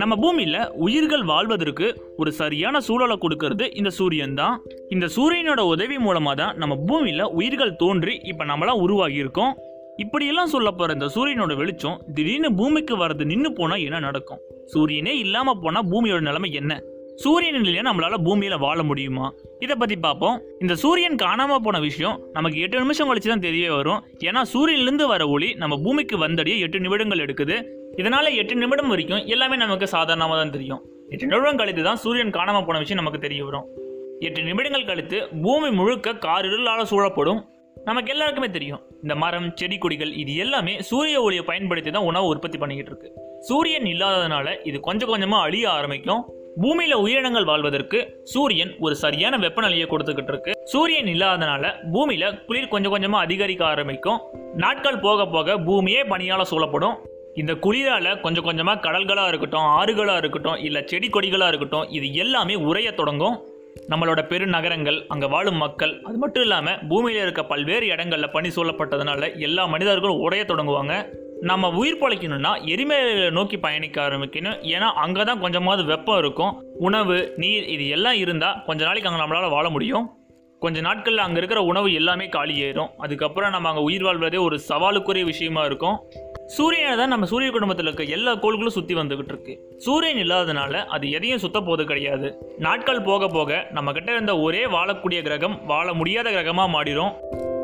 நம்ம பூமியில் உயிர்கள் வாழ்வதற்கு ஒரு சரியான சூழலை கொடுக்கறது இந்த சூரியன் தான். இந்த சூரியனோட உதவி மூலமாக தான் நம்ம பூமியில் உயிர்கள் தோன்றி இப்போ நம்மளாம் உருவாகி இருக்கோம். இப்படியெல்லாம் சொல்ல போகிற இந்த சூரியனோட வெளிச்சம் திடீர்னு பூமிக்கு வர்றது நின்று போனால் என்ன நடக்கும்? சூரியனே இல்லாமல் போனால் பூமியோட நிலைமை என்ன? சூரியன் இல்லையா நம்மளால் பூமியில் வாழ முடியுமா? இதை பற்றி பார்ப்போம். இந்த சூரியன் காணாமல் போன விஷயம் நமக்கு 8 நிமிஷம் கழிச்சு தான் தெரியவே வரும். ஏன்னா சூரியன்லேருந்து வர ஒளி நம்ம பூமிக்கு வந்தடியே 8 நிமிடங்கள் எடுக்குது. இதனால் 8 நிமிடம் வரைக்கும் எல்லாமே நமக்கு சாதாரணமாக தான் தெரியும். 8 நிமிடம் கழித்து தான் சூரியன் காணாமல் போன விஷயம் நமக்கு தெரிய வரும். 8 நிமிடங்கள் கழித்து பூமி முழுக்க காரிருளால் சூழப்படும். நமக்கு எல்லாருக்குமே தெரியும், இந்த மரம், செடி, கொடிகள் இது எல்லாமே சூரிய ஒளியை பயன்படுத்தி தான் உணவு உற்பத்தி பண்ணிக்கிட்டு இருக்கு. சூரியன் இல்லாததுனால இது கொஞ்சம் கொஞ்சமாக அழிய ஆரம்பிக்கும். பூமியில உயிரினங்கள் வாழ்வதற்கு சூரியன் ஒரு சரியான வெப்பநிலையை கொடுத்துக்கிட்டு இருக்கு. சூரியன் இல்லாதனால பூமியில குளிர் கொஞ்சம் கொஞ்சமா அதிகரிக்க ஆரம்பிக்கும். நாட்கள் போக போக பூமியே பனியால சூழப்படும். இந்த குளிரால கொஞ்சம் கொஞ்சமா கடல்களா இருக்கட்டும், ஆறுகளா இருக்கட்டும், இல்ல செடி கொடிகளா இருக்கட்டும், இது எல்லாமே உறைய தொடங்கும். நம்மளோட பெருநகரங்கள், அங்க வாழும் மக்கள், அது மட்டும் இல்லாம பூமியில இருக்க பல்வேறு இடங்கள்ல பனி சூழப்பட்டதுனால எல்லா மனிதர்களும் உடைய தொடங்குவாங்க. நம்ம உயிர் பழைக்கணும்னா எரிமலைகளை நோக்கி பயணிக்க ஆரம்பிக்கணும். ஏன்னா அங்கே தான் கொஞ்சமாவது வெப்பம் இருக்கும். உணவு, நீர் இது எல்லாம் இருந்தால் கொஞ்ச நாளைக்கு அங்கே நம்மளால் வாழ முடியும். கொஞ்ச நாட்களில் அங்கே இருக்கிற உணவு எல்லாமே காலியாயிடும். அதுக்கப்புறம் நம்ம அங்கே உயிர் வாழ்வதே ஒரு சவாலுக்குரிய விஷயமா இருக்கும். சூரியனை தான் நம்ம சூரிய குடும்பத்தில் இருக்க எல்லா கோள்களும் சுற்றி வந்துக்கிட்டு இருக்கு. சூரியன் இல்லாததுனால அது எதையும் சுத்த போது கிடையாது. நாட்கள் போக போக நம்மக்கிட்ட இருந்த ஒரே வாழக்கூடிய கிரகம் வாழ முடியாத கிரகமாக மாறிடும்.